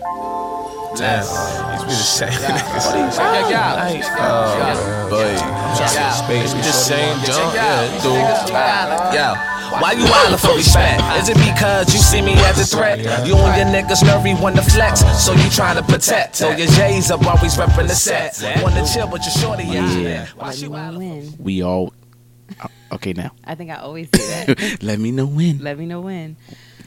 Damn, it's been the same niggas. It's been the same dumb, Why you wildin' for respect? Is it because you see me as a threat? You and your niggas nervy want to flex, so you trying to protect. So your J's up always reppin' the set. Want to chill, but you're shorty. Why you wildin'? We all okay now. I think I always do that. Let me know when.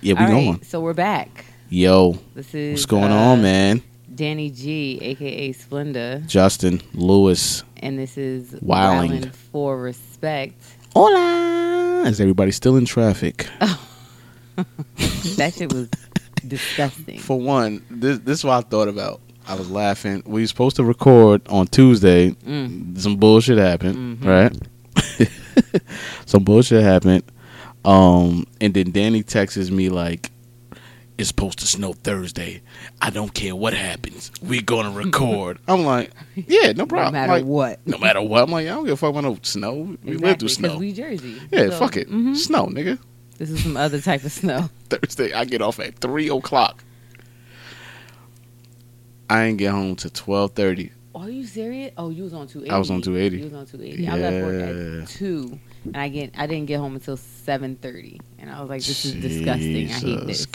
Yeah, we going. So we're back. Yo, this is, what's going on, man? Danny G, a.k.a. Splenda. Justin Lewis. And this is Wilding for Respect. Hola! Is everybody still in traffic? Oh. That shit was disgusting. For one, this is what I thought about. I was laughing. We were supposed to record on Tuesday. Some bullshit happened, right? Some bullshit happened. And then Danny texts me like, it's supposed to snow Thursday. I don't care what happens. We're going to record. I'm like, yeah, no problem. No matter what. No matter what. I'm like, I don't give a fuck about no snow. We live through snow. We Jersey. Yeah, so, fuck it. Mm-hmm. Snow, nigga. This is some other type of snow. Thursday, I get off at 3 o'clock. I ain't get home till 12:30. Are you serious? Oh, you was on 280. I was on 280. Yeah. I left work at 2. And I didn't get home until 7:30, and I was like, "This is disgusting. I hate this."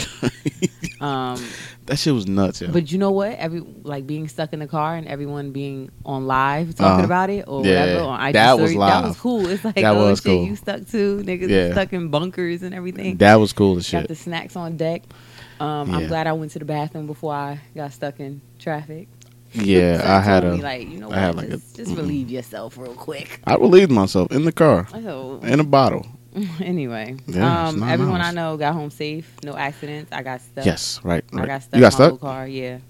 That shit was nuts, yo. But you know what? Being stuck in the car and everyone being on live talking about it or whatever on IG that story, was live. That was cool. It's like, oh shit, cool. You stuck too, niggas stuck in bunkers and everything. That was cool as shit. Got the snacks on deck. I'm glad I went to the bathroom before I got stuck in traffic. Yeah, so just relieve yourself real quick. I relieved myself in the car, in a bottle. Anyway, everyone I know got home safe, no accidents. I got stuck. Yes, right. I got stuck. You got stuck? Car, yeah.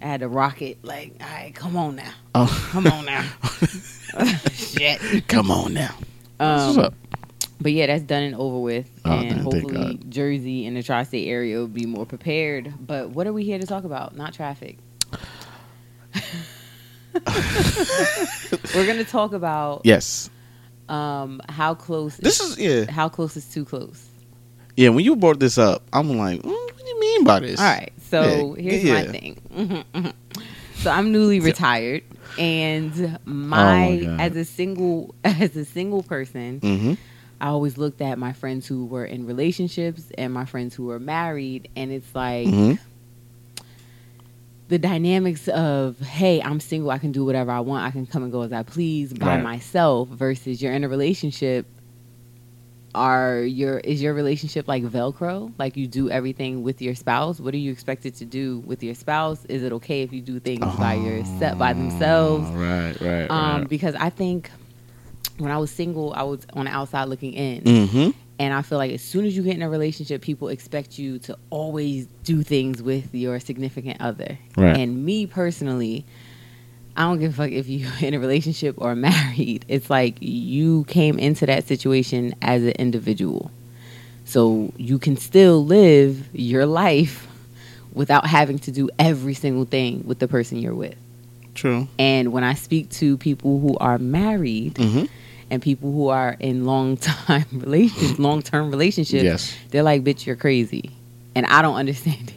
I had to rock it. Like, all right, come on now. Oh, come on now. Shit, come on now. What's up? But yeah, that's done and over with, and hopefully Jersey and the tri-state area will be more prepared. But what are we here to talk about? Not traffic. We're gonna talk about how close how close is too close. Yeah, when you brought this up, I'm like, what do you mean by this? All right, so here's my thing. So I'm newly retired, and as a single person, I always looked at my friends who were in relationships and my friends who were married, and it's like. The dynamics of, hey, I'm single, I can do whatever I want, I can come and go as I please by myself, versus you're in a relationship. Is your relationship like Velcro? Like, you do everything with your spouse? What are you expected to do with your spouse? Is it okay if you do things by themselves? Right. Because I think when I was single, I was on the outside looking in. And I feel like as soon as you get in a relationship, people expect you to always do things with your significant other. Right. And me personally, I don't give a fuck if you're in a relationship or married. It's like you came into that situation as an individual. So you can still live your life without having to do every single thing with the person you're with. True. And when I speak to people who are married... and people who are in long-term relationships, they're like, bitch, you're crazy. And I don't understand it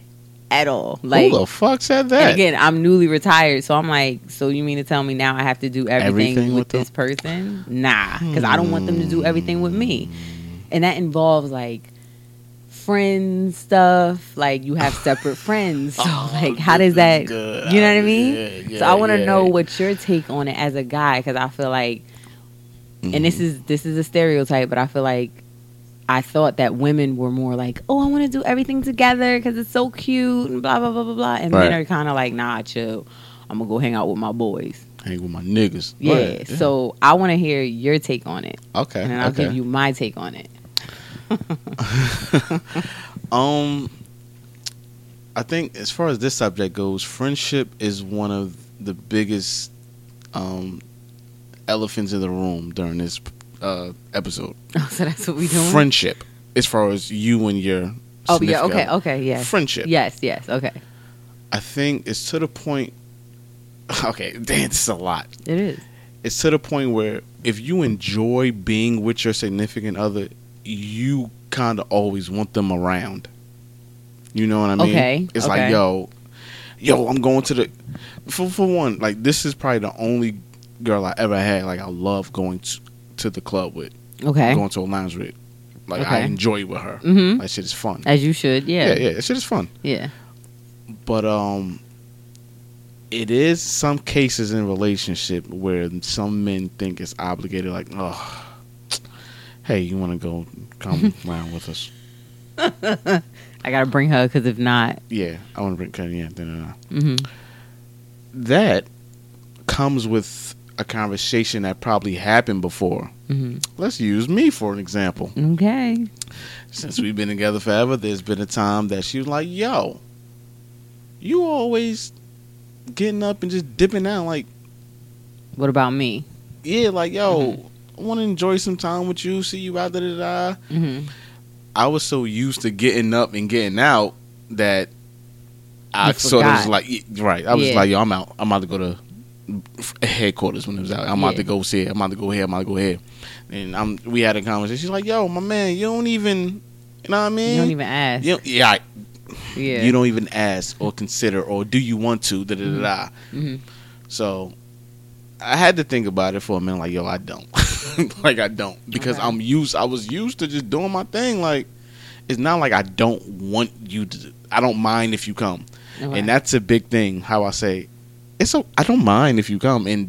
at all. Like, who the fuck said that? And again, I'm newly retired, so I'm like, so you mean to tell me now I have to do everything with this person? Nah, because I don't want them to do everything with me. And that involves, like, friend stuff. Like, you have separate friends. So, like, how does that... Good. You know what I mean? Yeah, so I want to know what your take on it as a guy, because I feel like... And this is a stereotype, but I feel like I thought that women were more like, oh, I want to do everything together because it's so cute and blah, blah, blah, blah, blah. And men are kind of like, nah, chill. I'm going to go hang out with my boys. Hang with my niggas. Yeah. So I want to hear your take on it. Okay. And then I'll give you my take on it. I think as far as this subject goes, friendship is one of the biggest elephants in the room during this episode. Oh, so that's what we doing? Friendship, as far as you and your significant other. Friendship. Yes, okay. I think it's to the point... Okay, dance is a lot. It is. It's to the point where if you enjoy being with your significant other, you kind of always want them around. You know what I mean? Okay. It's like, yo... yo, I'm going to the for one, like, this is probably the only girl I ever had. Like, I love going to the club with. Okay. Going to a lounge with. Like, okay. I enjoy with her. Mm-hmm. That shit is fun. As you should, yeah. Yeah, that shit is fun. Yeah. But it is some cases in relationship where some men think it's obligated, like, oh, hey, you want to go come around with us? I got to bring her because if not. Yeah, I want to bring her. Yeah, then mm-hmm. That comes with a conversation that probably happened before. Mm-hmm. Let's use me for an example. Okay. Since we've been together forever, there's been a time that she was like, yo, you always getting up and just dipping out. Like, what about me? Yeah, like, yo, mm-hmm. I want to enjoy some time with you, see you out, da-da-da. Mm-hmm. I was so used to getting up and getting out that I sort of was like, right. I was like, yo, I'm out. I'm out to go to headquarters when it was out. I'm out to go see it. I'm out to go here. I'm out to go here. And we had a conversation. She's like, yo, my man, you don't even, you know what I mean? You don't even ask. You don't even ask or consider or do you want to, da da da da. Mm-hmm. So I had to think about it for a minute. Like, yo, I don't. Like, I don't. Because I was used to just doing my thing. Like, it's not like I don't want you to. I don't mind if you come. Okay. And that's a big thing. How I say, I don't mind if you come. In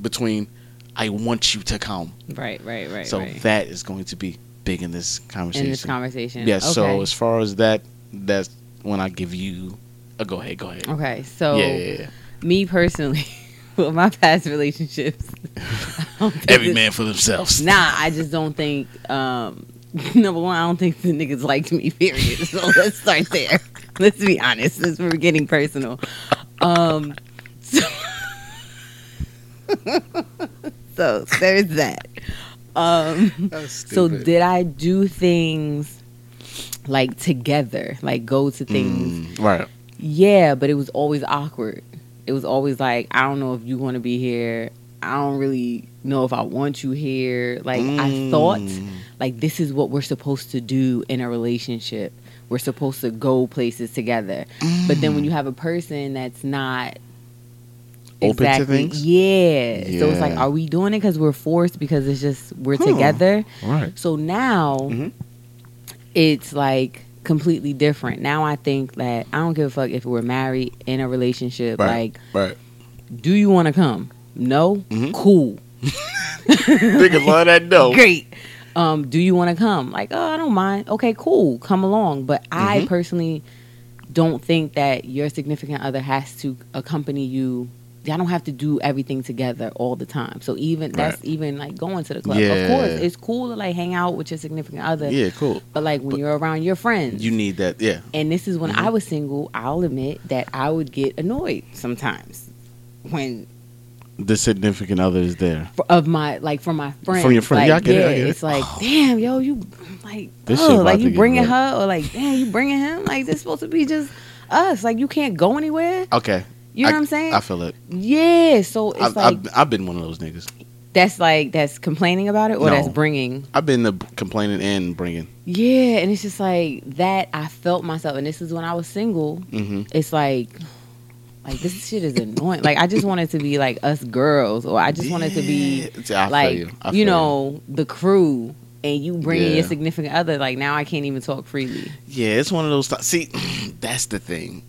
between, I want you to come. Right. So that is going to be big in this conversation. Yes. Okay. So as far as that, that's when I give you a go ahead. Okay. So me personally. Well, my past relationships. Every man for themselves. Nah, I just don't think. Number one, I don't think the niggas liked me. Period. So let's start there. Let's be honest. Since we're getting personal. So there's that. So did I do things like together, like go to things? Right. Yeah, but it was always awkward. It was always like, I don't know if you want to be here. I don't really know if I want you here. Like, I thought, like, this is what we're supposed to do in a relationship. We're supposed to go places together. But then when you have a person that's not open to things? Yeah. So it's like, are we doing it because we're forced? Because it's just, we're together? Right. So now, it's like completely different. Now I think that I don't give a fuck if we're married, in a relationship. Right. Do you want to come? No? Mm-hmm. Cool. Niggas love that no. Great. Do you want to come? Like, oh, I don't mind. Okay, cool. Come along. But I personally don't think that your significant other has to accompany you. I don't have to do everything together all the time. So even that's even like going to the club. Yeah. Of course, it's cool to like hang out with your significant other. Yeah, cool. But like when you're around your friends, you need that. Yeah. And this is when I was single. I'll admit that I would get annoyed sometimes when the significant other is there from my friends. From your friends, like, I get it. It's like, damn, yo, you like, this like you bringing her or like, damn, you bringing him. Like this supposed to be just us. Like you can't go anywhere. Okay. You know what I'm saying? I feel it. Yeah, so it's I've been one of those niggas. That's complaining about it, or no, that's bringing. I've been the complaining and bringing. Yeah, and it's just like that. I felt myself, and this is when I was single. Mm-hmm. It's like this shit is annoying. Like I just wanted to be like us girls, or I just wanted to be like you know the crew, and you bringing your significant other. Like now I can't even talk freely. Yeah, it's one of those. See, that's the thing.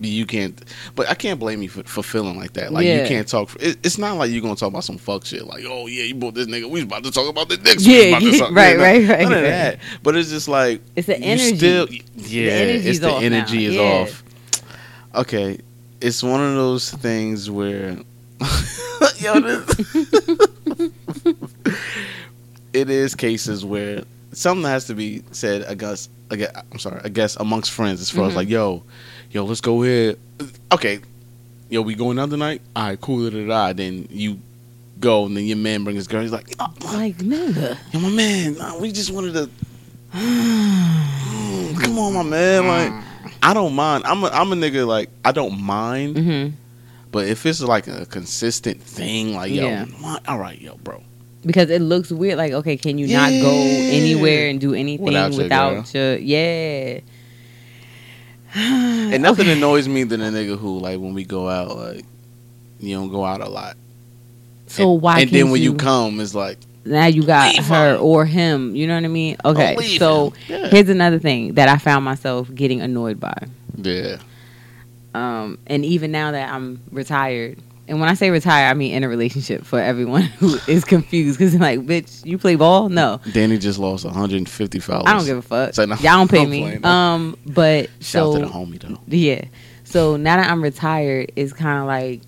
You can't, but I can't blame you for feeling like that. Like you can't talk. It's not like you're gonna talk about some fuck shit. Like, oh yeah, you bought this nigga. We was about to talk about the next. Yeah, right. None of that. But it's just like it's the energy. The energy is off. Okay, it's one of those things where, yo, it is cases where something has to be said. I guess amongst friends as far as like, yo, let's go here. Okay. Yo, we going out tonight? All right, cool. Then you go, and then your man brings his girl. He's like, oh, like nigga. Yo, my man, we just wanted to. Come on, my man. Like, I don't mind. I'm a nigga, like, I don't mind. Mm-hmm. But if it's like a consistent thing, like, all right, yo, bro. Because it looks weird. Like, okay, can you not go anywhere and do anything without your. And nothing annoys me than a nigga who, like, when we go out, like, you don't go out a lot. So and, why? And then when you come, it's like, now you got her or him. You know what I mean? Okay. So here's another thing that I found myself getting annoyed by. Yeah. And even now that I'm retired, and when I say retire, I mean in a relationship, for everyone who is confused, because like, bitch, you play ball? No. Danny just lost 150 followers. I don't give a fuck. So, no, y'all don't pay me. But shout out to the homie though. Yeah. So now that I'm retired, it's kind of like,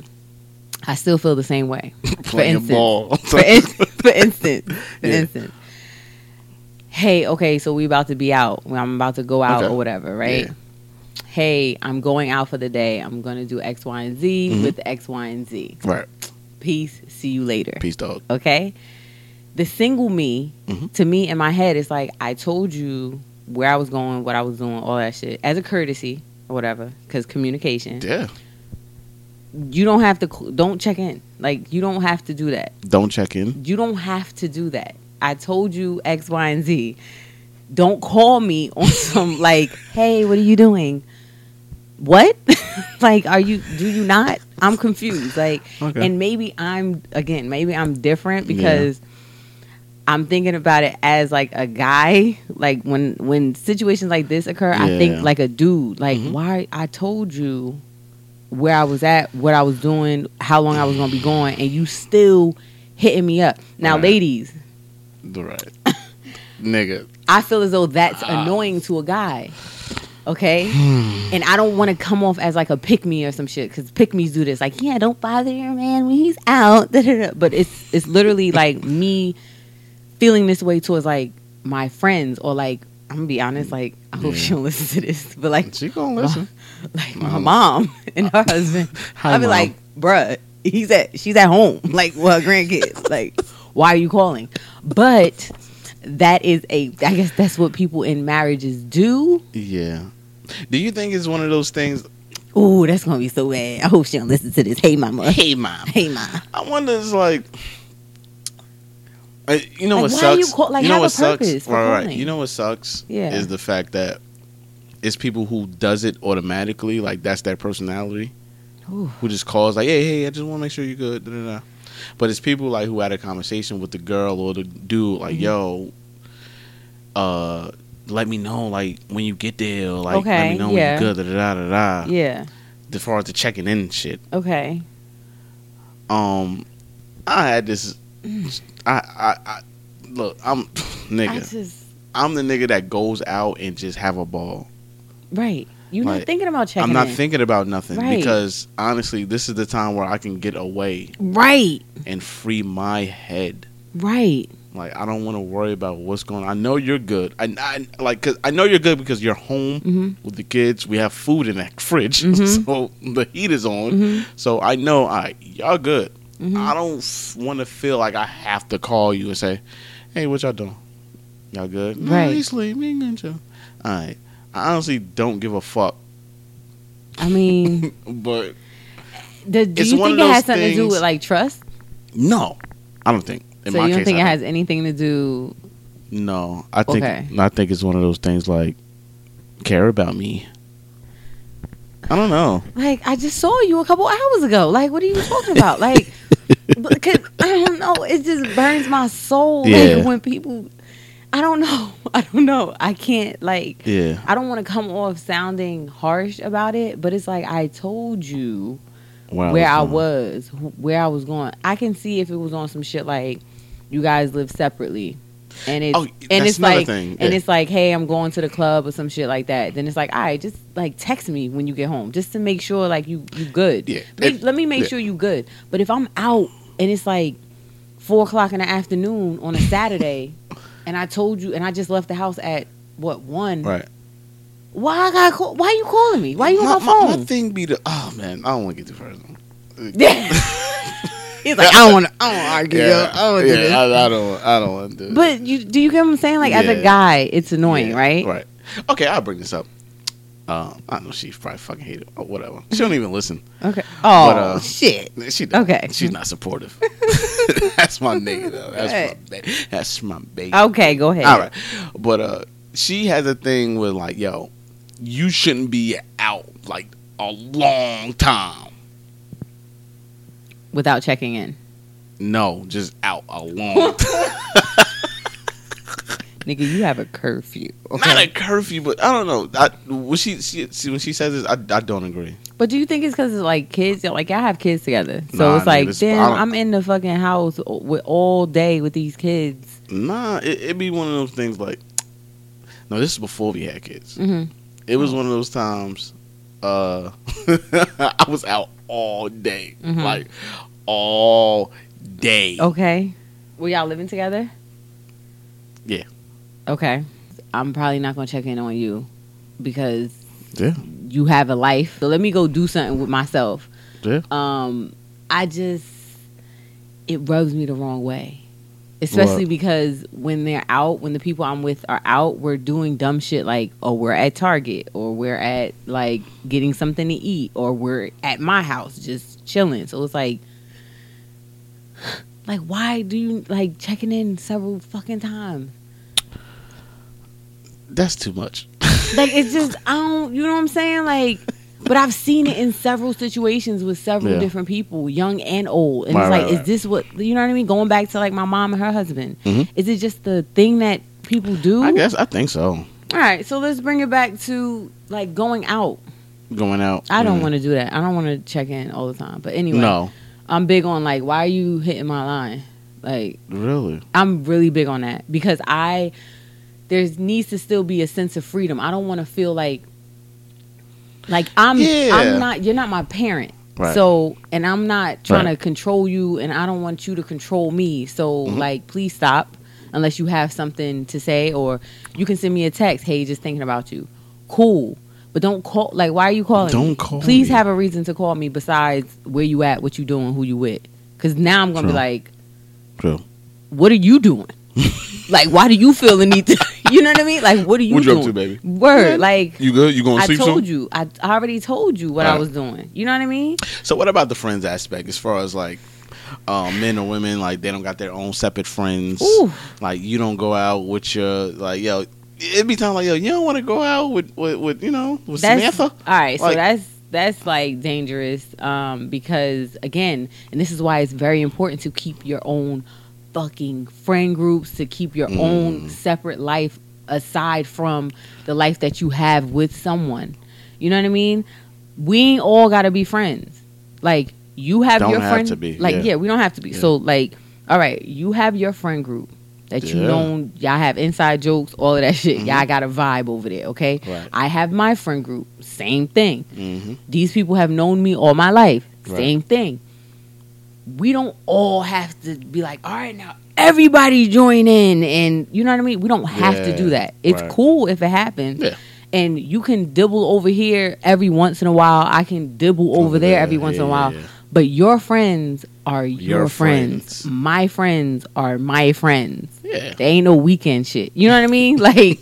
I still feel the same way. For instance. Hey, okay, so we about to be out. I'm about to go out or whatever, right? Yeah. Hey, I'm going out for the day. I'm going to do X, Y, and Z with X, Y, and Z. Right. Peace. See you later. Peace, dog. Okay? The single me, to me, in my head, it's like, I told you where I was going, what I was doing, all that shit. As a courtesy or whatever, because communication. Yeah. You don't have to, don't check in. Like, you don't have to do that. Don't check in. You don't have to do that. I told you X, Y, and Z. Don't call me on some, like, hey, what are you doing? What? Like, do you not? I'm confused. Like, okay. And maybe I'm different because I'm thinking about it as, like, a guy. Like, when situations like this occur, I think, like, a dude. Like, why? I told you where I was at, what I was doing, how long I was going to be going, and you still hitting me up. Now, ladies. Right. Nigga. I feel as though that's annoying to a guy. Okay? And I don't want to come off as like a pick-me or some shit, because pick-me's do this. Like, yeah, don't bother your man when he's out. But it's literally like me feeling this way towards like my friends, or like, I'm gonna be honest, like, I hope she don't listen to this, but like, she gonna listen. Like, my mom and her husband, I'll be like, bruh, she's at home, like, with her grandkids. Like, why are you calling? But that is I guess that's what people in marriages do. Yeah. Do you think it's one of those things? Ooh, that's gonna be so bad. I hope she don't listen to this. Hey, mama. Hey, mom. Hey, mom. I wonder, it's like, you know, like, what sucks? You know what sucks? Right. You know what sucks? Yeah. Is the fact that it's people who does it automatically. Like, that's their personality. Ooh. Who just calls like, hey, I just want to make sure you're good. Da-da-da. But it's people like who had a conversation with the girl or the dude, like, yo, let me know, like, when you get there, or, like, let me know when you're good. Da-da-da-da-da. Yeah. As far as the checking in and shit. Okay. I had this. I look, I'm nigga. I'm the nigga that goes out and just have a ball. Right. You're like, not thinking about checking in. I'm not thinking about nothing. Right. Because honestly, this is the time where I can get away. Right. And free my head. Right. Like, I don't want to worry about what's going on. I know you're good. I like, cause I know you're good because you're home with the kids. We have food in that fridge. So the heat is on. So I know y'all good. I don't want to feel like I have to call you and say, hey, what y'all doing? Y'all good? Right. He's sleeping. All right. I honestly don't give a fuck. I mean. But. Do you think it has something to do with, like, trust? No. I don't think. So you don't think it has anything to do? No. I think it's one of those things, like, care about me. I don't know. Like, I just saw you a couple hours ago. Like, what are you talking about? Like, because I don't know. It just burns my soul. Yeah. Like, when people, I don't know. I can't, like, yeah. I don't want to come off sounding harsh about it, but it's like, I told you where I was going. I can see if it was on some shit like, you guys live separately. And it's like, hey, I'm going to the club or some shit like that. Then it's like, all right, just like text me when you get home, just to make sure like you good. Yeah, let me make sure you good. But if I'm out and it's like 4:00 in the afternoon on a Saturday, and I told you, and I just left the house at 1? Right. Why you calling me? Why you on my phone? My thing be oh man, I don't want to get too far. He's like, I don't want to argue. Yeah, I don't want to do this. I don't want to do this. But do you get what I'm saying? Like, as a guy, it's annoying, right? Right. Okay, I'll bring this up. I know she probably fucking hated it. Oh, whatever. She don't even listen. Okay. Oh, but, shit. She don't. Okay. She's not supportive. That's my nigga, though. That's my baby. Okay, go ahead. All right. But she has a thing with, like, yo, you shouldn't be out like a long time without checking in. No, just out a long time. Nigga, you have a curfew. Okay? Not a curfew, but I don't know. When she says this, I don't agree. But do you think it's because it's like kids? Like I have kids together, so it's like, damn, I'm in the fucking house with all day with these kids. Nah, it be one of those things like, no, this is before we had kids. Mm-hmm. It was one of those times. I was out all day, like all day. Okay, were y'all living together? Yeah. Okay, I'm probably not gonna check in on you because you have a life. So let me go do something with myself. Yeah. It rubs me the wrong way, especially because when they're out, when the people I'm with are out, we're doing dumb shit like, oh, we're at Target or we're at like getting something to eat or we're at my house just chilling. So it's like. Like, why do you, like, checking in several fucking times? That's too much. Like, it's just, you know what I'm saying? Like, but I've seen it in several situations with several different people, young and old. And it's like, is this what, you know what I mean? Going back to, like, my mom and her husband. Mm-hmm. Is it just the thing that people do? I guess, I think so. All right, so let's bring it back to, like, going out. Going out. I don't want to do that. I don't want to check in all the time. But anyway. No. I'm big on, like, why are you hitting my line? Like, really? I'm really big on that because there needs to still be a sense of freedom. I don't want to feel like you're not my parent. Right. So, and I'm not trying to control you and I don't want you to control me. So, like, please stop unless you have something to say or you can send me a text. Hey, just thinking about you. Cool. But don't call. Like, why are you calling? Don't call. Please have a reason to call me besides where you at, what you doing, who you with. Because now I'm gonna be like, what are you doing? Like, why do you feel the need to? You know what I mean? Like, what are you doing? What you up to, baby? Word. Yeah. Like, you good? You gonna sleep soon? I told you. I already told you what I was doing. You know what I mean? So, what about the friends aspect? As far as like, men or women, like they don't got their own separate friends. Ooh. Like, you don't go out with your It'd be time like, yo, you don't want to go out with you know, with Samantha? All right, like, so that's like dangerous because, again, and this is why it's very important to keep your own fucking friend groups, to keep your own separate life aside from the life that you have with someone. You know what I mean? We ain't all got to be friends. Like, you have your friend. Don't have to be. Like, we don't have to be. Yeah. So, like, all right, you have your friend group. That you know, y'all have inside jokes, all of that shit. Mm-hmm. Y'all got a vibe over there, okay? Right. I have my friend group, same thing. Mm-hmm. These people have known me all my life, same thing. We don't all have to be like, all right, now everybody join in, and you know what I mean? We don't have to do that. It's cool if it happens. Yeah. And you can dibble over here every once in a while. I can dibble over there every once in a while. Yeah. But your friends are your friends. My friends are my friends. Yeah. They ain't no weekend shit. You know what I mean? Like,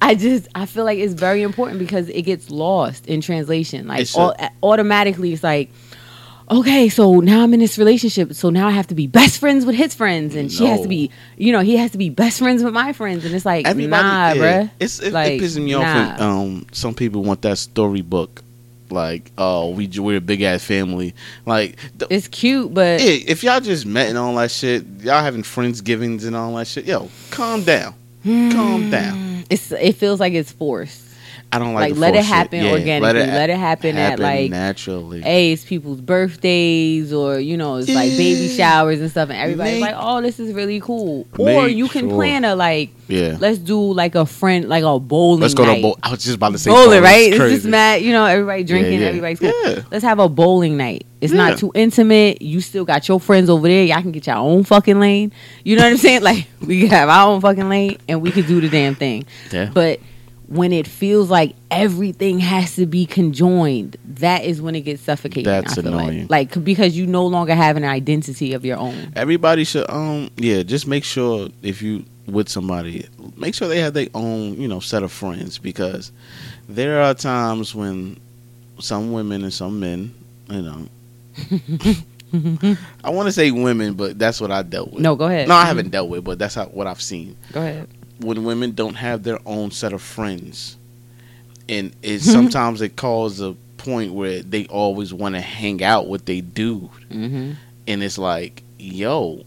I feel like it's very important because it gets lost in translation. Like, automatically it's like, okay, so now I'm in this relationship. So now I have to be best friends with his friends. And she has to be, you know, he has to be best friends with my friends. And it's like, everybody, bruh. It like, it pisses me off. And, some people want that storybook. Like, oh, we're a big ass family. Like, it's cute, but if y'all just met and all that shit, y'all having friendsgivings and all that shit. Yo, calm down, calm down. It feels like it's forced. I don't like the let it happen organically. Let it happen at like naturally. Hey, it's people's birthdays or you know, it's like baby showers and stuff, and everybody's like, oh, this is really cool. Or you can plan a like, let's do like a friend, like a bowling. Let's go night. To bowl. I was just about to say bowling, right? It's just mad, you know, everybody drinking, everybody's cool. Let's have a bowling night. It's not too intimate. You still got your friends over there. Y'all can get your own fucking lane. You know what I'm saying? Like we can have our own fucking lane, and we could do the damn thing. Yeah. But when it feels like everything has to be conjoined, that is when it gets suffocating. That's annoying. Like, because you no longer have an identity of your own. Everybody should, just make sure if you with somebody, make sure they have their own, you know, set of friends. Because there are times when some women and some men, you know, I want to say women, but that's what I dealt with. No, go ahead. No, I haven't dealt with, but that's what I've seen. Go ahead. When women don't have their own set of friends and it sometimes it calls a point where they always want to hang out with they dude, mm-hmm. and it's like, yo,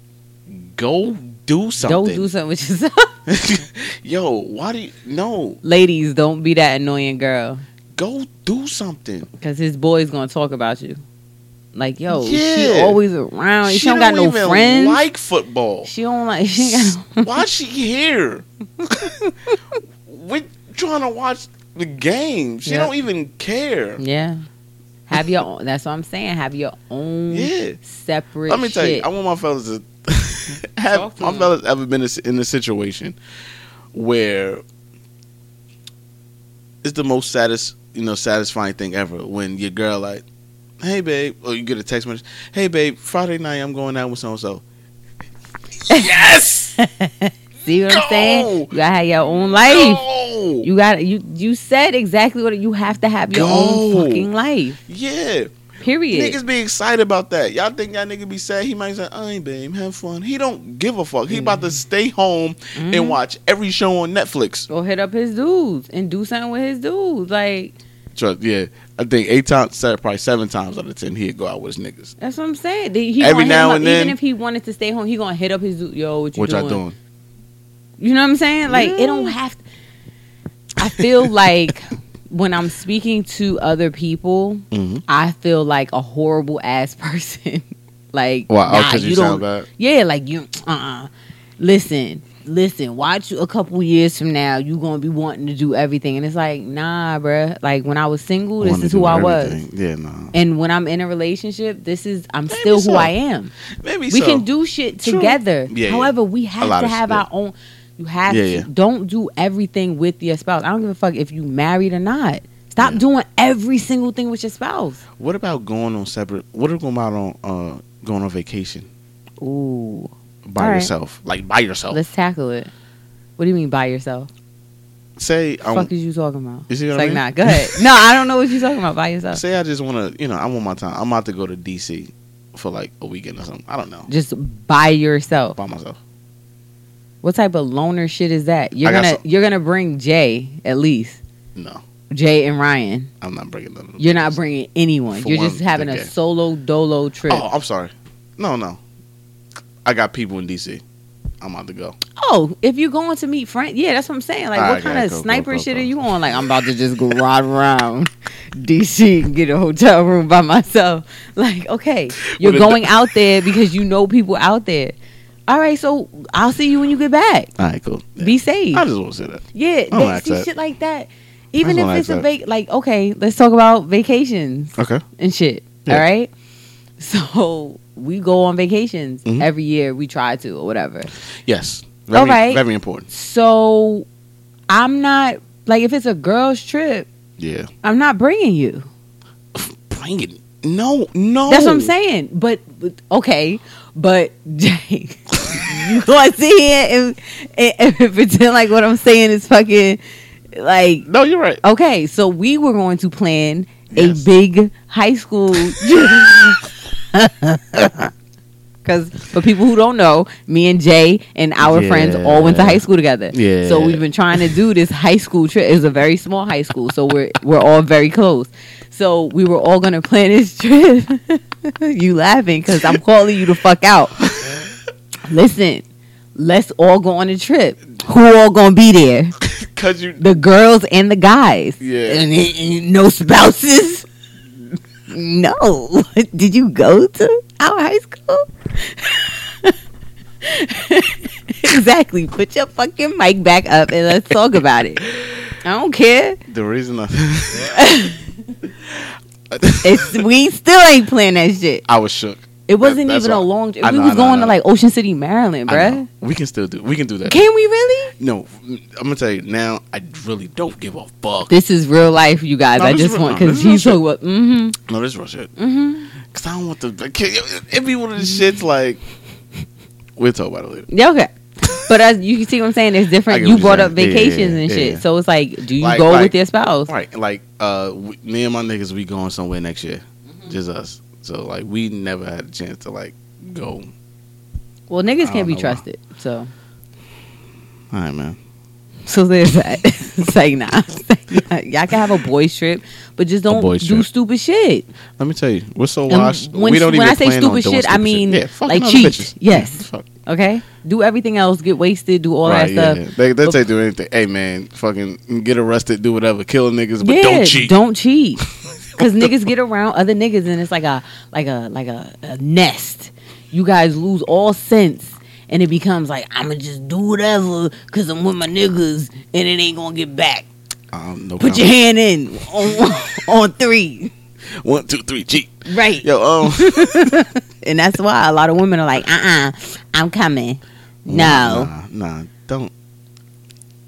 go do something. Go do something with yourself. Yo, why do you? No, ladies, don't be that annoying girl. Go do something. Because his boy's gonna talk about you. Like, yo, she always around. She don't got no even friends. Like football. She don't like. She got no... Why she here? We're trying to watch the game. She don't even care. Yeah. Have your own. That's what I'm saying. Have your own separate. Let me tell you. I want my fellas to have my fellas ever been in a situation where it's the most satisfying thing ever when your girl like, hey babe, or you get a text message, hey babe, Friday night I'm going out with so and so. Yes. See what I'm saying? You gotta have your own life. You got you said exactly what you have to have your own fucking life. Yeah. Period. Niggas be excited about that. Y'all think that nigga be sad? He might say, I ain't babe, have fun. He don't give a fuck. He about to stay home and watch every show on Netflix. Or hit up his dudes and do something with his dudes. Like, trust, yeah. I think 8 times, probably 7 times out of 10, he'd go out with his niggas. That's what I'm saying. He every now and then. Even if he wanted to stay home, he gonna hit up his dude. Yo, what you doing? What y'all doing? You know what I'm saying? Like, it don't have to. I feel like... When I'm speaking to other people, I feel like a horrible ass person. Like, wow, nah, you don't. Sound bad. Yeah, like you. Listen. Watch you a couple years from now, you gonna be wanting to do everything, and it's like, nah, bruh. Like when I was single, this is who I was. Yeah, nah. And when I'm in a relationship, this is maybe still who I am. Maybe we can do shit together. Yeah, however, we have to have our own. You have to. Yeah. Don't do everything with your spouse. I don't give a fuck if you married or not. Stop doing every single thing with your spouse. What about going on separate? What about going on vacation? Ooh, by yourself, like by yourself. Let's tackle it. What do you mean by yourself? Say, what the fuck is you talking about? You see what I mean? Like, nah, go ahead. No, I don't know what you're talking about by yourself. Say, I just want to, I want my time. I'm about to go to DC for like a weekend or something. I don't know. Just by yourself. By myself. What type of loner shit is that? You're gonna bring Jay at least. No. Jay and Ryan. I'm not bringing them. You're not bringing anyone. You're just having a solo dolo trip. Oh, I'm sorry. No. I got people in DC. I'm about to go. Oh, if you're going to meet friends, yeah, that's what I'm saying. Like, what kind of sniper shit are you on? Like, I'm about to just go ride around DC and get a hotel room by myself. Like, okay, you're going out there because you know people out there. All right, so I'll see you when you get back. All right, cool. Yeah. Be safe. I just want to say that. Yeah, they see shit like that. Even if it's a okay, let's talk about vacations. Okay. And shit. Yeah. All right. So we go on vacations every year. We try to or whatever. Yes. Very, all right. Very important. So I'm not if it's a girl's trip. Yeah. I'm not bringing you. Bring it. No. That's what I'm saying. But Jay, you gonna sit here and pretend like what I'm saying is fucking like. No, you're right. Okay, so we were going to plan a big high school. Because for people who don't know, me and Jay and our friends all went to high school together. Yeah. So we've been trying to do this high school trip. It's a very small high school, so we're all very close. So we were all gonna plan this trip. You laughing because I'm calling you the fuck out. Listen, let's all go on a trip. Who all gonna be there? Cause the girls and the guys. Yeah. And no spouses. No. Did you go to our high school? Exactly. Put your fucking mic back up and let's talk about it. I don't care. The reason I. We still ain't playing that shit. I was shook. It wasn't even a long trip. We was going to like Ocean City, Maryland, bruh. We can do that. Can we really? No. I'm going to tell you now, I really don't give a fuck. This is real life, you guys. No, I just want, because he's talking about, No, this is real shit. Because I don't want to, it'd be one of the shits like, we'll talk about it later. Yeah, okay. But you see what I'm saying? It's different. You brought up vacations and shit. Yeah. So it's like, do you go with your spouse? Right. Like, me and my niggas, we going somewhere next year. Just us. So, like, we never had a chance to, like, go. Well, niggas can't be trusted. So. All right, man. So there's that. It's like, nah. Y'all can have a boys trip, but just don't do stupid shit. Let me tell you, we're so washed. When I say stupid shit, I mean like cheat. Yes. Okay? Do everything else. Get wasted. Do all that stuff. Yeah. They'll say do anything. Hey, man, fucking get arrested. Do whatever. Kill niggas, but don't cheat. Don't cheat. Because niggas get around other niggas, and it's like a nest. You guys lose all sense. And it becomes like, I'ma just do whatever because I'm with my niggas and it ain't gonna get back. No Put comment. Your hand in on three. 1, 2, 3, cheat. Right. Yo, and that's why a lot of women are like, I'm coming. No. Nah, don't.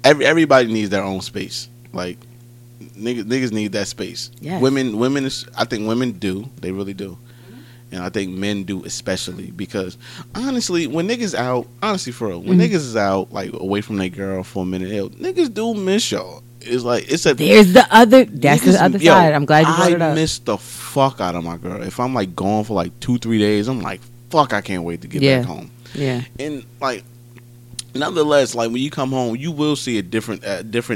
Everybody needs their own space. Like niggas need that space. Yes. Women is, I think women do. They really do. And I think men do especially because, honestly, when niggas out, niggas is out, like, away from their girl for a minute, niggas do miss y'all. It's like, that's the other side. I'm glad you brought it up. I miss the fuck out of my girl. If I'm, like, gone for, like, 2-3 days, I'm like, fuck, I can't wait to get back home. Yeah. And, like, nonetheless, like, when you come home, you will see a different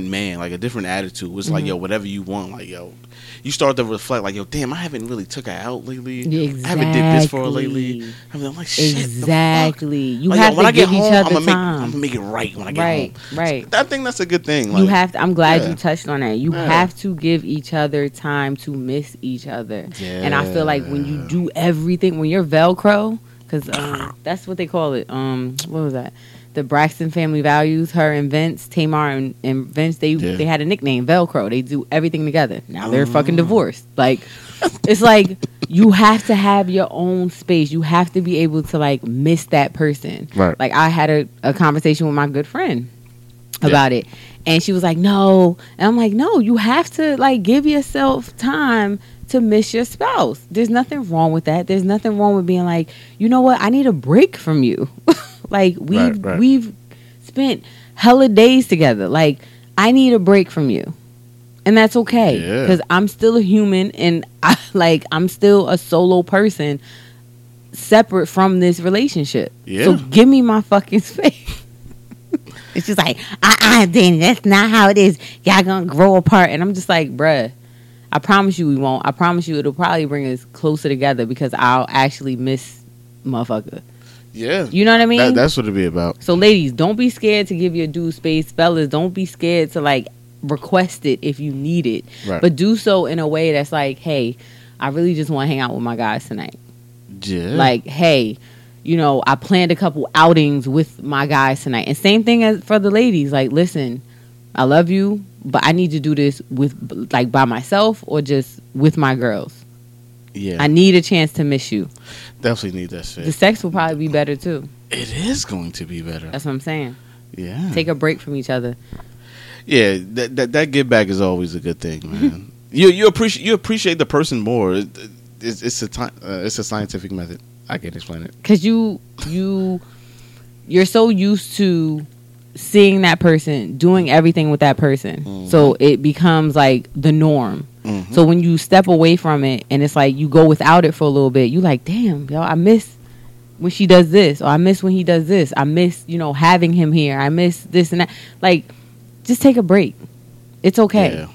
man, like, a different attitude. It's like, yo, whatever you want, like, yo. You start to reflect, like, yo, damn, I haven't really took her out lately. Exactly. I haven't did this for her lately. I mean, I'm like, shit. Exactly. You like, have yo, when to I get home, each other I'm gonna make it right when I get home. Right. So I think that's a good thing. Like, you have to, I'm glad you touched on that. You have to give each other time to miss each other. Yeah. And I feel like when you do everything, when you're Velcro, because that's what they call it. What was that? The Braxton Family Values, her and Vince, Tamar and Vince, they had a nickname, Velcro. They do everything together. Now they're fucking divorced. Like, it's like you have to have your own space. You have to be able to, like, miss that person. Right. Like, I had a conversation with my good friend about it. And she was like, no. And I'm like, no, you have to, like, give yourself time to miss your spouse. There's nothing wrong with that. There's nothing wrong with being like, you know what? I need a break from you. Like, we've spent hella days together. Like, I need a break from you. And that's okay. Because I'm still a human and, I'm still a solo person separate from this relationship. Yeah. So give me my fucking space. It's just like, Danny, that's not how it is. Y'all gonna grow apart. And I'm just like, bruh, I promise you we won't. I promise you it'll probably bring us closer together because I'll actually miss motherfucker. Yeah. You know what I mean? That's what it'd be about. So, ladies, don't be scared to give your dude space. Fellas, don't be scared to, like, request it if you need it. Right. But do so in a way that's like, hey, I really just want to hang out with my guys tonight. Yeah. Like, hey, you know, I planned a couple outings with my guys tonight. And same thing as for the ladies. Like, listen, I love you, but I need to do this with, like, by myself or just with my girls. Yeah. I need a chance to miss you. Definitely need that shit. The sex will probably be better too. It is going to be better. That's what I'm saying. Yeah. Take a break from each other. Yeah, that give back is always a good thing, man. you appreciate the person more. It's a scientific method. I can't explain it. Cuz you're so used to seeing that person, doing everything with that person. Mm-hmm. So it becomes like the norm. Mm-hmm. So when you step away from it and it's like you go without it for a little bit, you like, damn, yo, I miss when she does this, or I miss when he does this. I miss, you know, having him here. I miss this and that. Like, just take a break. It's okay. Yeah.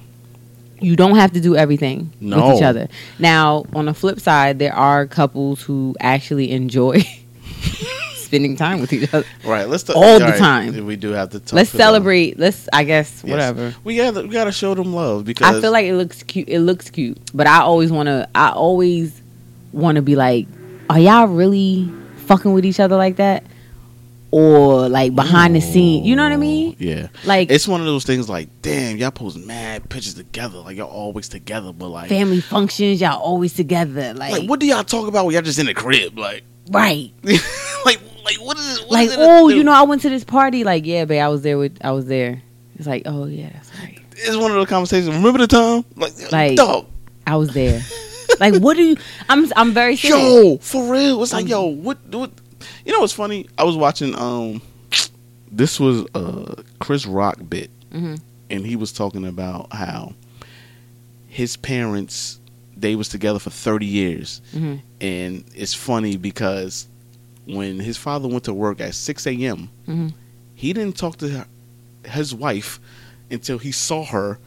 You don't have to do everything with each other. Now, on the flip side, there are couples who actually enjoy spending time with each other. Right. All the time. We do have to talk. Let's celebrate. Whatever. We gotta show them love because I feel like it looks cute. But I always wanna be like, are y'all really fucking with each other like that? Or like behind the scene. You know what I mean? Yeah. Like, it's one of those things like, damn, y'all post mad pictures together. Like, y'all always together, but like family functions, y'all always together. Like what do y'all talk about when y'all just in the crib? Like, right. Like what is it? Like, oh, you know, I went to this party. Like, yeah, babe, I was there. It's like, oh yeah, that's right. It's one of those conversations. Remember the time? Like dog, I was there. Like, what do you? I'm very serious. Yo, for real. It's like, yo, what? You know what's funny? I was watching. This was a Chris Rock bit, and he was talking about how his parents they was together for 30 years, and it's funny because when his father went to work at 6 a.m., he didn't talk to her, his wife until he saw her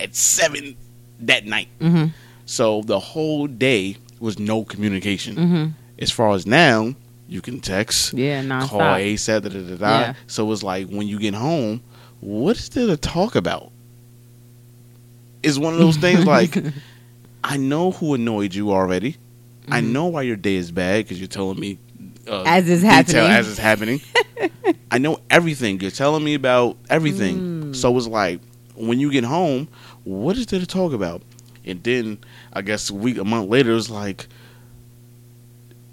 at 7 that night. Mm-hmm. So the whole day was no communication. Mm-hmm. As far as now, you can text, call, ASAP, da-da-da-da. So it's like, when you get home, what's there to talk about? It's one of those things like, I know who annoyed you already. Mm-hmm. I know why your day is bad because you're telling me as it's happening. I know everything. You're telling me about everything. Mm. So it's like, when you get home, what is there to talk about? And then I guess a month later, it's like,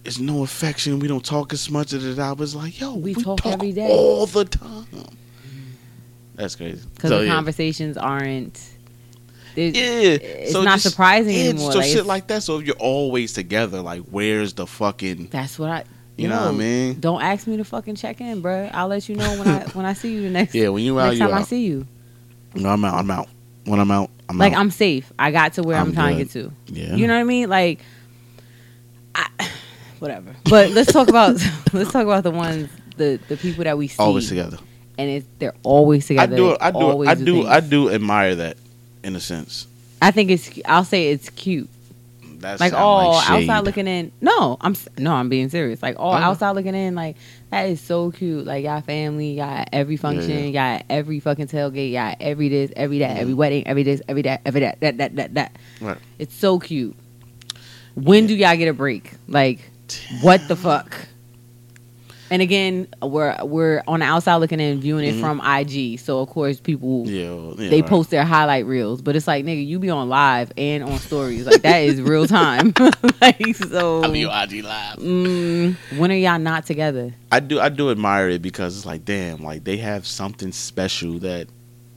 it's no affection. We don't talk as much. I was like, yo, we talk every day, all the time. That's crazy. Because the conversations aren't. It's so not surprising anymore. So like, shit like that. So if you're always together, like, where's the fucking? That's what I. You know what I mean? Don't ask me to fucking check in, bro. I'll let you know when I see you the next. Yeah, when you out, next time I see you. No, I'm out. I'm out. When I'm out, I'm like out. I'm safe. I got to where I'm trying to get to. Yeah. You know what I mean? Like, whatever. But let's talk about the ones, the people that we see always together, and they're always together. I do admire that. In a sense, I think I'll say it's cute. That's like outside looking in. No, I'm being serious. Like outside looking in, like that is so cute. Like y'all family, y'all at every function, y'all at every fucking tailgate, y'all at every this, every that, every wedding, every this, every that, every that. Right. It's so cute. When do y'all get a break? Like, what the fuck? And again, we're on the outside looking in, viewing it from IG. So of course, people they post their highlight reels, but it's like, nigga, you be on live and on stories, like that is real time. Like, so I be on IG live. When are y'all not together? I do admire it because it's like, damn, like they have something special that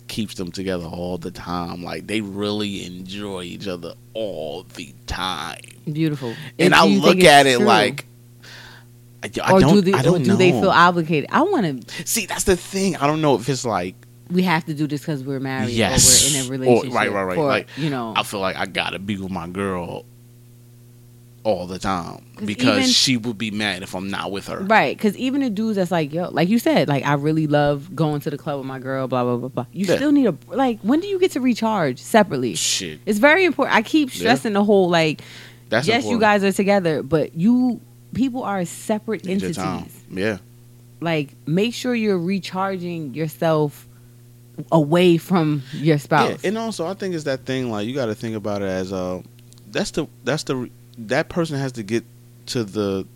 keeps them together all the time. Like they really enjoy each other all the time. Beautiful. And I look at it like. I don't know. Do they feel obligated? I want to see. That's the thing. I don't know if it's like we have to do this because we're married or we're in a relationship. Or, right. Or, like, you know, I feel like I gotta be with my girl all the time because she would be mad if I'm not with her. Right? Because even the dudes that's like, yo, like you said, like I really love going to the club with my girl. Blah blah blah blah. You still need a like. When do you get to recharge separately? Shit, it's very important. I keep stressing the whole like. That's yes, important. You guys are together, but you. People are separate entities. Yeah. Like, make sure you're recharging yourself away from your spouse. Yeah. And also, I think it's that thing, like, you got to think about it as, that person has to get to the,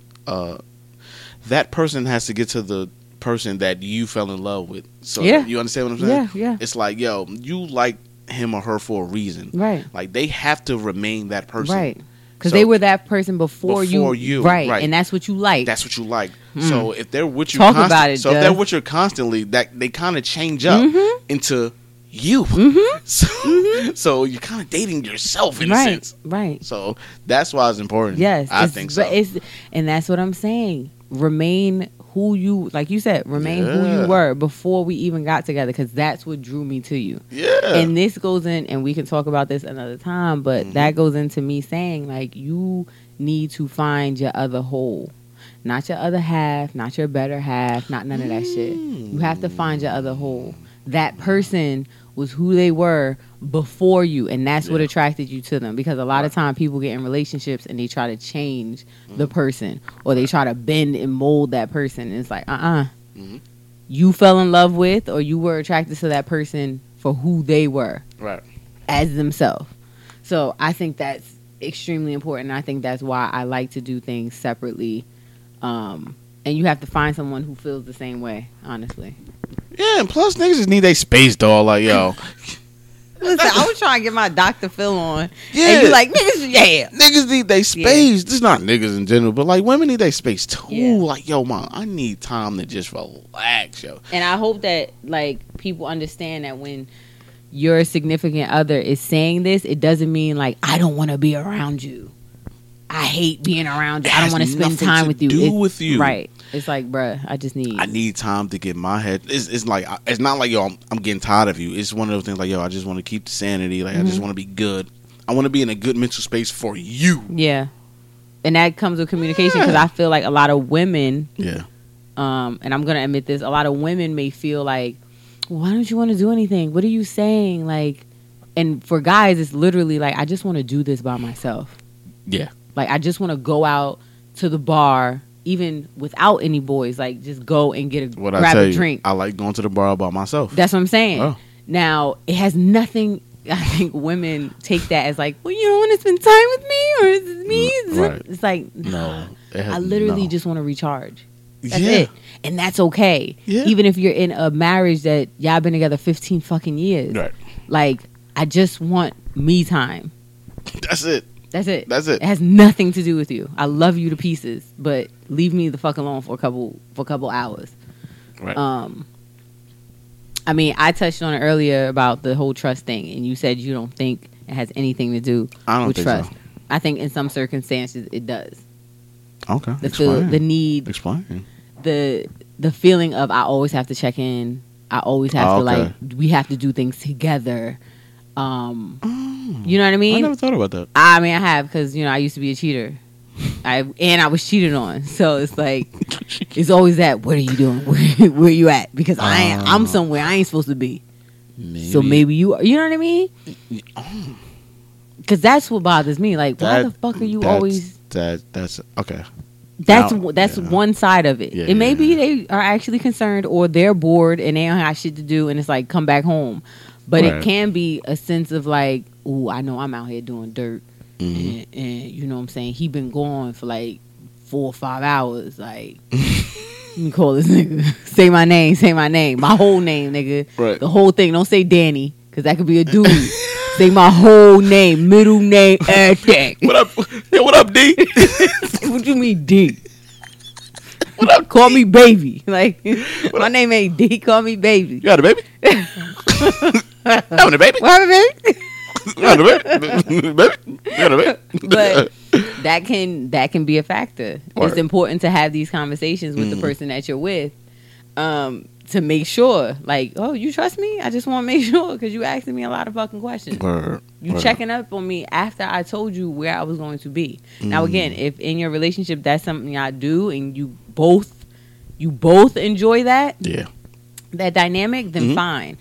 that person has to get to the person that you fell in love with. So, you understand what I'm saying? Yeah. It's like, yo, you like him or her for a reason. Right. Like, they have to remain that person. Right. Because they were that person before you. Right, and that's what you like. So if they're with you if they're with you constantly, that they kind of change up into you. Mm-hmm. So you're kind of dating yourself in a sense. Right. So that's why it's important. Yes, I think so. And that's what I'm saying. Remain who you, like you said, who you were before we even got together, because that's what drew me to you. Yeah. And this goes in, and we can talk about this another time, but that goes into me saying, like, you need to find your other whole. Not your other half, not your better half, not none of that shit. You have to find your other whole. That person was who they were before you, and that's what attracted you to them, because a lot of time people get in relationships and they try to change the person, or they try to bend and mold that person, and it's like you fell in love with, or you were attracted to that person for who they were as themselves. So I think that's extremely important. I think that's why I like to do things separately, and you have to find someone who feels the same way, honestly. Yeah, and plus niggas just need their space, dog. Like, yo. Listen, I was trying to get my Dr. Phil on. Yeah. And you like, niggas, niggas need their space. It's not niggas in general, but like women need their space too. Yeah. Like, yo, mom, I need time to just relax, yo. And I hope that like people understand that when your significant other is saying this, it doesn't mean like, I don't want to be around you. I hate being around you. I don't want to spend time with you. Right. It's like, bruh, I need time to get my head. It's like, it's not like, yo, I'm getting tired of you. It's one of those things like, yo, I just want to keep the sanity. Like, I just want to be good. I want to be in a good mental space for you. Yeah. And that comes with communication, because I feel like a lot of women, and I'm going to admit this, a lot of women may feel like why don't you want to do anything? What are you saying? Like, and for guys, it's literally like, I just want to do this by myself. Yeah. Like, I just want to go out to the bar, even without any boys. Like, just go and get a grab a drink. I like going to the bar by myself. That's what I'm saying. Oh. Now, it has nothing. I think women take that as like, well, you don't want to spend time with me, or is it me? Right. It's like, no. I literally just want to recharge. That's it. And that's okay. Yeah. Even if you're in a marriage that y'all been together 15 fucking years. Right. Like, I just want me time. That's it. That's it. That's it. It has nothing to do with you. I love you to pieces, but leave me the fuck alone for a couple hours. Right. I mean, I touched on it earlier about the whole trust thing, and you said you don't think it has anything to do with trust. So. I think in some circumstances it does. Okay. The need. The feeling of I always have to check in. I always have to like, we have to do things together. You know what I mean? I never thought about that. I mean, I have, because I used to be a cheater. I was cheated on, so it's like it's always that. What are you doing? Where you at? Because I'm somewhere I ain't supposed to be. Maybe. So maybe you are. You know what I mean? Because that's what bothers me. Like, why the fuck are you always? That's okay. That's one side of it. Yeah, it may be they are actually concerned, or they're bored and they don't have shit to do, and it's like come back home. But it can be a sense of like, ooh, I know I'm out here doing dirt. Mm-hmm. And you know what I'm saying, he been gone for like 4 or 5 hours. Like, let me call this nigga. Say my name. My whole name, nigga. Right. The whole thing. Don't say Danny, because that could be a dude. Say my whole name, middle name, everything. What up, D? What you mean, D? What up? Call me baby. Like, what my name ain't D. Call me baby. You had a baby? Having a baby? What happened, baby? But that can be a factor. Word. It's important to have these conversations with the person that you're with, to make sure, like, oh, you trust me? I just want to make sure, because you asking me a lot of fucking questions. Word. You checking up on me after I told you where I was going to be. Now, again, if in your relationship that's something y'all do and you both enjoy that dynamic, then fine.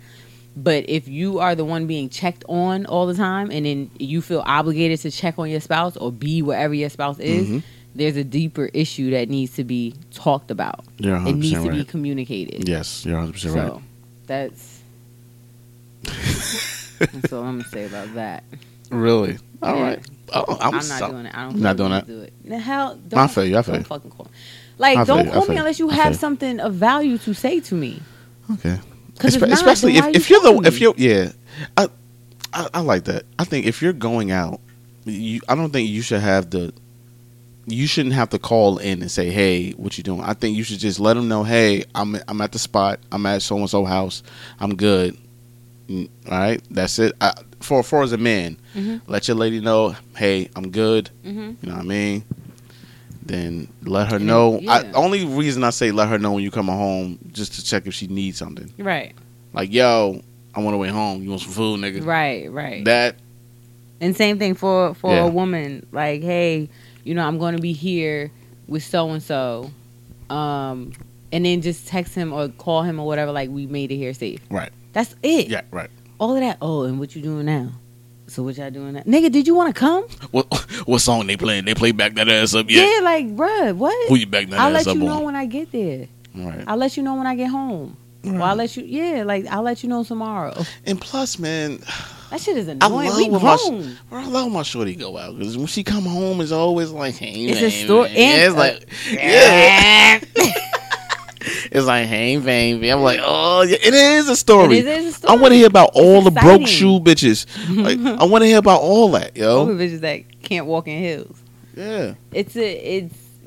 But if you are the one being checked on all the time, and then you feel obligated to check on your spouse or be wherever your spouse is, there's a deeper issue that needs to be talked about. It needs to be communicated. Yes, you're 100% right. So that's all I'm going to say about that. Really? All right. I'm not doing it. I don't think do it. Hell, I feel you. Fucking call me. Like, don't call me unless you have something of value to say to me. Okay. Especially if you're like that. I think if you're going out, I don't think you should have you shouldn't have to call in and say, "Hey, what you doing?" I think you should just let them know, "Hey, I'm at the spot. I'm at so and so house. I'm good." All right, that's it. For as a man, let your lady know, "Hey, I'm good." You know what I mean? Then let her know. Yeah. Only reason I say let her know when you come home, just to check if she needs something. Right. Like, yo, I'm on the way home. You want some food, nigga? Right. That. And same thing for a woman. Like, hey, I'm going to be here with so-and-so. And then just text him or call him or whatever, like, we made it here safe. Right. That's it. Yeah, right. All of that. Oh, and what you doing now? So what y'all doing now? Nigga, did you want to come? What song they playing? They play Back That Ass Up yet? Yeah, like, bruh, what? Who you back that ass up on? I'll let you know when I get there. Right. I'll let you know when I get home. Right. Well, I'll let you know tomorrow. And plus, man, that shit is annoying. I love my shorty go out, because when she come home, it's always like, hey, it's a story. Yeah, it's like, it's like, hey, baby. I'm like, oh, yeah, it is a story. I want to hear about all the broke shoe bitches. Like, I want to hear about all that, yo. Broke bitches that can't walk in heels. Yeah. It's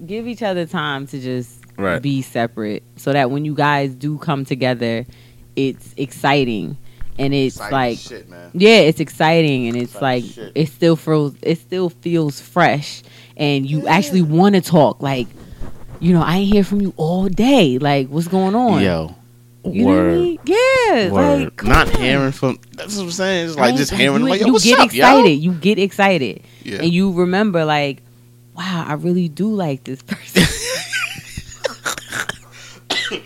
give each other time to just be separate, so that when you guys do come together, it's exciting. And it's exciting, like, shit, man. Yeah, it's exciting, and it's like shit. It still feels fresh, and you actually want to talk, like, I ain't hear from you all day. Like, what's going on? Yo. You know what I mean? Yeah. Word. Like, hearing from... That's what I'm saying. It's like, just hearing... Like, yo, what's up, yo? You get excited. Yeah. And you remember, like, wow, I really do like this person.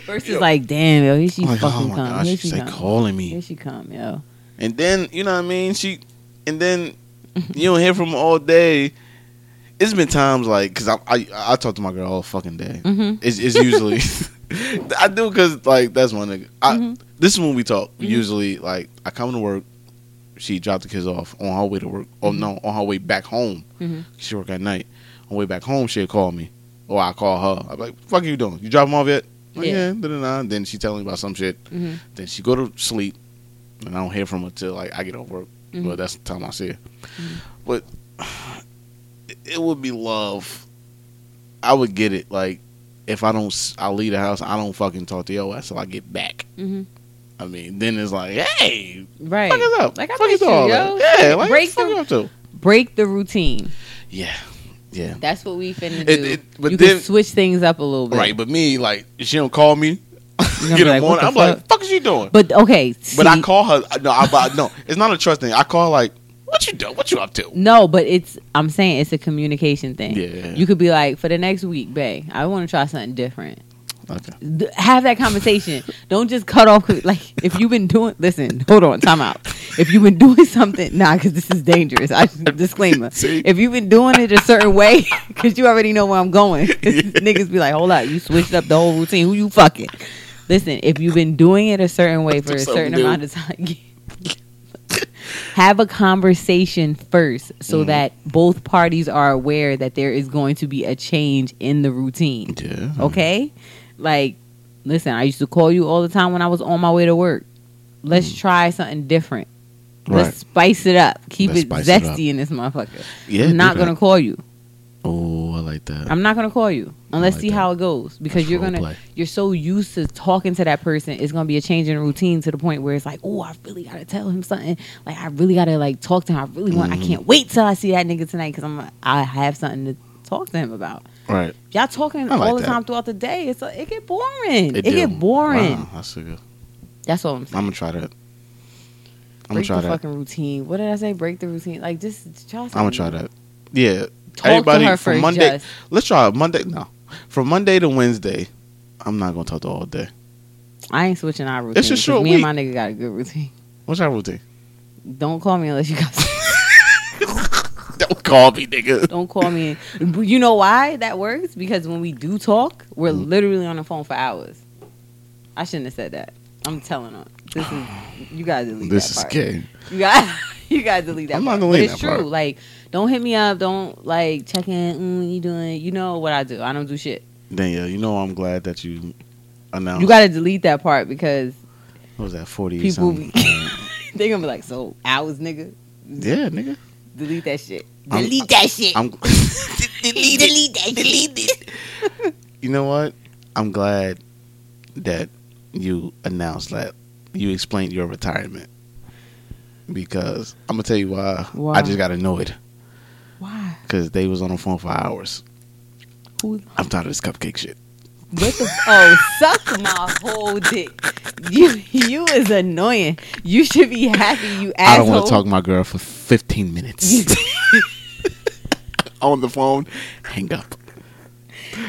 Versus yo, like, damn, yo, here she like, fucking oh come. God, here she's like calling me. Here she come, yo. And then, you know what I mean? She, and then you don't hear from her all day. It's been times like, because I talk to my girl all fucking day. Mm-hmm. It's usually, I do because, like, that's my nigga. This is when we talk. Mm-hmm. Usually, like, I come to work. She dropped the kids off on her way to work. Oh, no, on her way back home. Mm-hmm. She work at night. On her way back home, she'll call me. Or I call her. I'm like, what the fuck are you doing? You drop them off yet? Like, yeah. Da-da-da. Then she telling me about some shit. Mm-hmm. Then she go to sleep. And I don't hear from her till like I get off work. Mm-hmm. Well, that's the time I see her. Mm-hmm. But it would be love. I would get it. Like, if I don't, I leave the house, I don't fucking talk to your ass till I get back. Mm-hmm. I mean, then it's like, hey, right. Fuck it up. Like, I fuck it all up. Yeah, like, break fuck the, up too. Break the routine. Yeah. Yeah. That's what we finna do. But you then, can switch things up a little bit. Right, but me, like, she don't call me. Get like, morning, I'm fuck? Like, fuck is you doing? But, okay. See, but I call her. No, no, it's not a trust thing. I call her like, what you doing? What you up to? No, but it's, I'm saying it's a communication thing. Yeah. You could be like, for the next week, bae, I want to try something different. Okay. Have that conversation. Don't just cut off. Like, if you've been doing, listen, hold on, time out. If you've been doing something, nah, because this is dangerous. Disclaimer. See? If you've been doing it a certain way, because you already know where I'm going. Yeah. Niggas be like, hold up, you switched up the whole routine. Who you fucking? Listen, if you've been doing it a certain way for a certain amount of time, have a conversation first so that both parties are aware that there is going to be a change in the routine. Yeah. Okay? Like, listen, I used to call you all the time when I was on my way to work. Let's try something different. Right. Let's spice it up. Keep it zesty in this motherfucker. Yeah, I'm not going to call you. Oh, I like that. I'm not going to call you. Unless like see that. How it goes. Because that's you're so used to talking to that person. It's going to be a change in routine to the point where it's like, oh, I really got to tell him something. Like, I really got to, like, talk to him. I really want, I can't wait till I see that nigga tonight because I have something to talk to him about. Right. Y'all talking like all the time throughout the day. It's like, it get boring. It get boring. Wow, that's so good. That's what I'm saying. I'm going to try that. I'm going to try that. Break the fucking routine. What did I say? Break the routine. Like, just try something. I'm going to try that. Yeah. Talk everybody to her from Monday. Just. Let's try Monday. No, from Monday to Wednesday, I'm not gonna talk to all day. I ain't switching our routine. It's a short week. Me and my nigga got a good routine. What's our routine? Don't call me unless you got. Don't call me, nigga. Don't call me. You know why that works? Because when we do talk, we're literally on the phone for hours. I shouldn't have said that. I'm telling on. This is you guys delete this that part. This is gay. You guys delete that. I'm not deleting that part. But it's true. Like, don't hit me up. Don't like check in. You doing? You know what I do? I don't do shit. Danielle, you know I'm glad that you announced. You got to delete that part because what was that 40? People they gonna be like, so hours, nigga. Yeah, nigga. Delete that shit. Delete that. Delete it. You know what? I'm glad that you announced that. You explained your retirement because I'm gonna tell you why. I just got annoyed. Why? Because they was on the phone for hours. Who? I'm tired of this cupcake shit. What the? Oh, suck my whole dick. You is annoying. You should be happy. You asshole. I don't want to talk to my girl for 15 minutes on the phone. Hang up.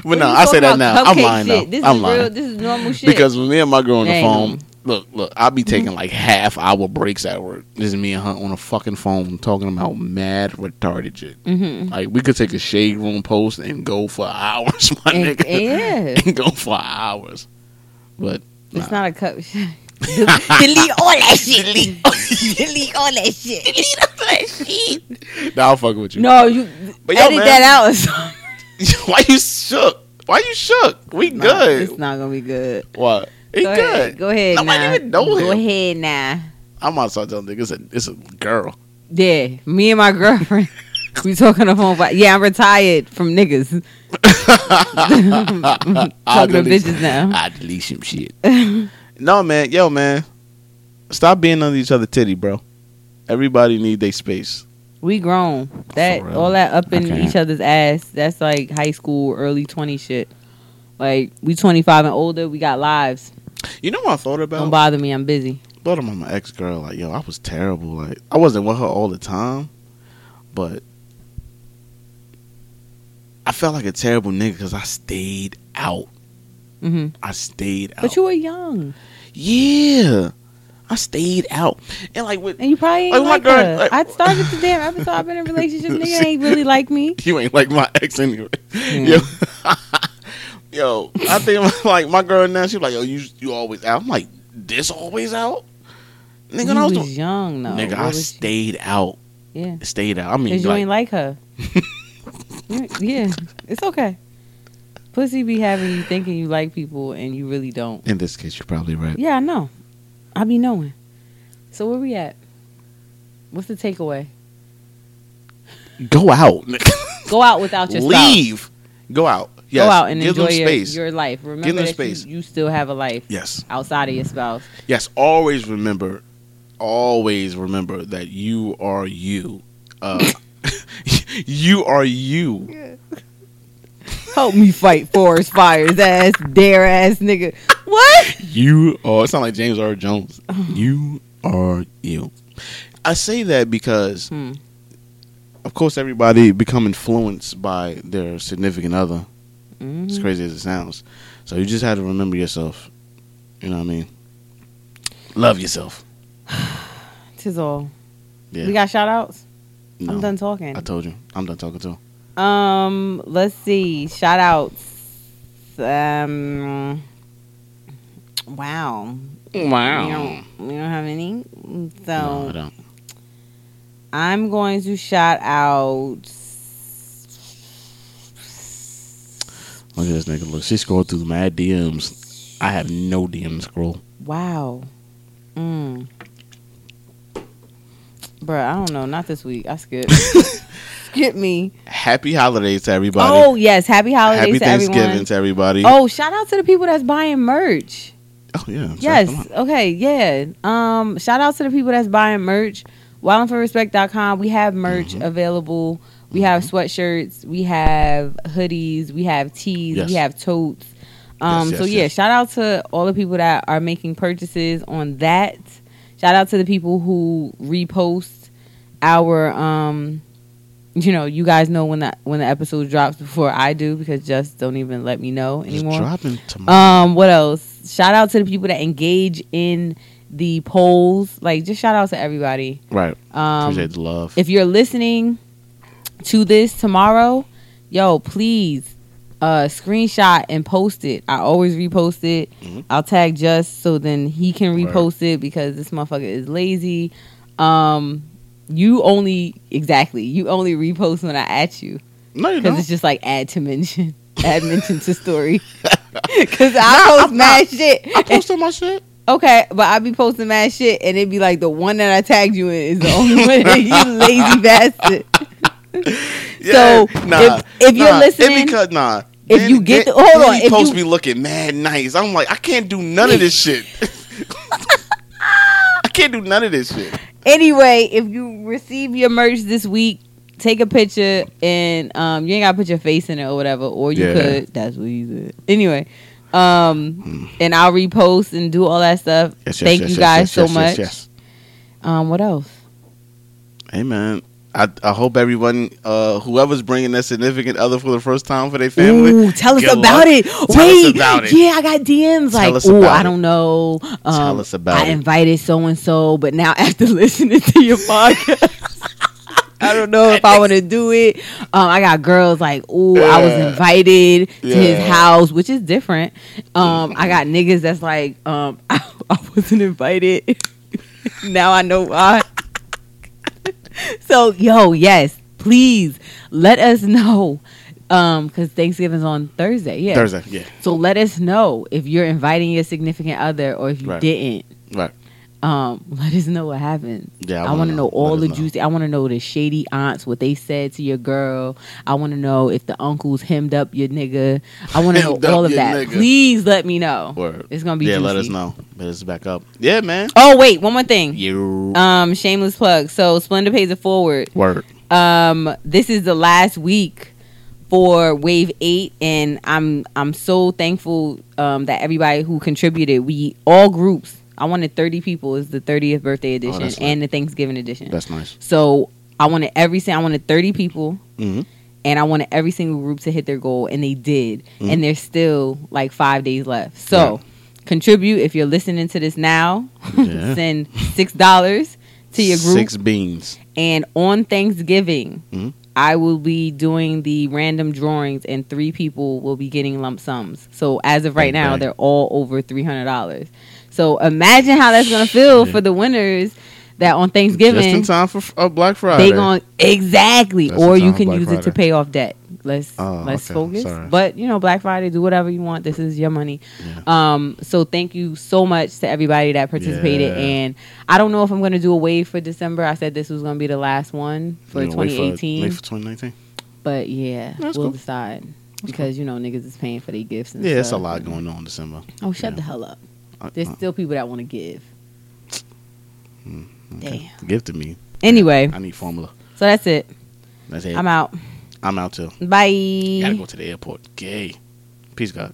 But no, I say that now. I'm lying now. This is real. This is normal shit. Because when me and my girl on the phone. Look, I'll be taking like half hour breaks at work. Just me and her on a fucking phone talking about mad retarded shit. Mm-hmm. Like, we could take a shade room post and go for hours, my nigga. Yeah. And go for hours. But it's not a cup shit. Delete all that shit. Delete all that shit. Delete all that shit. Nah, I'll fuck with you. No, you but edit that out or something. Why you shook? We good. It's not going to be good. What? It's good. Go ahead. Nobody even know him. Go ahead now. I'm outside telling niggas it's a girl. Yeah, me and my girlfriend. We talking on the phone. Yeah, I'm retired from niggas. Talking to bitches now. I delete some shit. No, man. Yo, man. Stop being under each other titty, bro. Everybody need their space. We grown. That all that up in each other's ass. That's like high school, early 20 shit. Like, we 25 and older. We got lives. You know what I thought about? Don't bother me. I'm busy. Thought about my ex-girl. Like, yo, I was terrible. Like, I wasn't with her all the time. But I felt like a terrible nigga because I stayed out Mm-hmm. I stayed out. But you were young. Yeah. I stayed out. And like with, and you probably ain't like my girl, like, I started the damn episode. I've been in a relationship. Nigga ain't really like me. You ain't like my ex anyway. Mm. Yo, I think like my girl now, she's like, yo, you always out. I'm like, this always out? Nigga, you I was young though. Nigga, I stayed out. Yeah. Stayed out. I mean, because you ain't like her. Yeah. It's okay. Pussy be having you thinking you like people and you really don't. In this case, you're probably right. Yeah, I know. I be knowing. So where we at? What's the takeaway? Go out. Go out without your spouse. Leave. Go out. Yes. Go out and give enjoy your life. Remember give them that space. You still have a life. Yes. Outside of your spouse. Yes. Always remember that you are you. You are you. Yeah. Help me fight forest fires, ass, dare ass nigga. What? You are. It sounds like James R. Jones. You are you. I say that because, of course, everybody become influenced by their significant other. Mm-hmm. As crazy as it sounds. So you just have to remember yourself. You know what I mean? Love yourself. Tis all. Yeah. We got shout outs? No, I'm done talking. I told you. I'm done talking too. Let's see. Shout outs. Wow. We don't have any. So no, I don't. I'm going to shout out. Look at this nigga. Look, she scrolled through my DMs. I have no DM scroll. Wow. Bruh, I don't know. Not this week. I skipped. Skip me. Happy holidays to everybody. Oh, yes. Happy holidays to everyone. Happy Thanksgiving to everybody. Oh, shout out to the people that's buying merch. Oh, yeah. Yes. Okay. Yeah. Shout out to the people that's buying merch. WildandForRespect.com. We have merch available. We have sweatshirts. We have hoodies. We have tees. Yes. We have totes. Yes. Shout out to all the people that are making purchases on that. Shout out to the people who repost our, you guys know when the episode drops before I do because just don't even let me know anymore. It's dropping tomorrow. What else? Shout out to the people that engage in the polls. Like, just shout out to everybody. Right. Appreciate the love. If you're listening to this tomorrow, yo, please screenshot and post it. I always repost it. Mm-hmm. I'll tag Just so then he can repost it because this motherfucker is lazy. You only repost when I at you. No, you don't. Because it's just like add to mention, add mention to story. Because I post mad shit. I post on my shit. Okay, but I be posting mad shit and it be like the one that I tagged you in is the only one that you lazy bastard. Yeah, so if you're listening, if you get the hold on, if post you, be looking mad nice, I'm like, I can't do none of this shit. I can't do none of this shit. Anyway, if you receive your merch this week, take a picture and you ain't gotta put your face in it or whatever, or you could. That's what you did. Anyway, and I'll repost and do all that stuff. Thank you guys so much. Yes. What else? Hey, man. I hope everyone, whoever's bringing their significant other for the first time for their family, tell us about it. Yeah, I got DMs like, oh, I don't know. Tell us about it. I invited so and so, but now after listening to your podcast, I don't know if I want to do it. I got girls like, oh, yeah. I was invited to his house, which is different. I got niggas that's like, I wasn't invited. Now I know why. So, yo, yes, please let us know because Thanksgiving's on Thursday. Yeah. Thursday, yeah. So let us know if you're inviting your significant other or if you didn't. Right. Let us know what happened. Yeah, I want to know all the juicy. I want to know the shady aunts, what they said to your girl. I want to know if the uncles hemmed up your nigga. I want to know all of that. Nigga. Please let me know. Word. It's going to be juicy. Yeah, let us know. Let us back up. Yeah, man. Oh, wait. One more thing. You. Shameless plug. So, Splendor pays it forward. Word. This is the last week for Wave 8, and I'm so thankful that everybody who contributed, all groups, I wanted 30 people. It's the 30th birthday edition and the Thanksgiving edition. That's nice. So I wanted 30 people. Mm-hmm. And I wanted every single group to hit their goal, and they did. Mm. And there's still like 5 days left. So contribute. If you're listening to this now, send $6 to your group. 6 beans. And on Thanksgiving, I will be doing the random drawings, and 3 people will be getting lump sums. So as of right now, they're all over $300. So imagine how that's going to feel for the winners. That on Thanksgiving, just in time for Black Friday. They going Just or you can use it to pay off debt. Let's focus. But you know, Black Friday, do whatever you want. This is your money. Yeah. So thank you so much to everybody that participated. Yeah. And I don't know if I'm going to do a wave for December. I said this was going to be the last one for 2018. Wait for 2019. But yeah, we'll decide because you know niggas is paying for their gifts. And stuff. It's a lot going on in December. Oh, shut the hell up. There's still people that want to give. Okay. Damn. Give to me. Anyway. I need formula. So that's it. That's it. I'm out. I'm out too. Bye. Gotta go to the airport. Gay. Peace, God.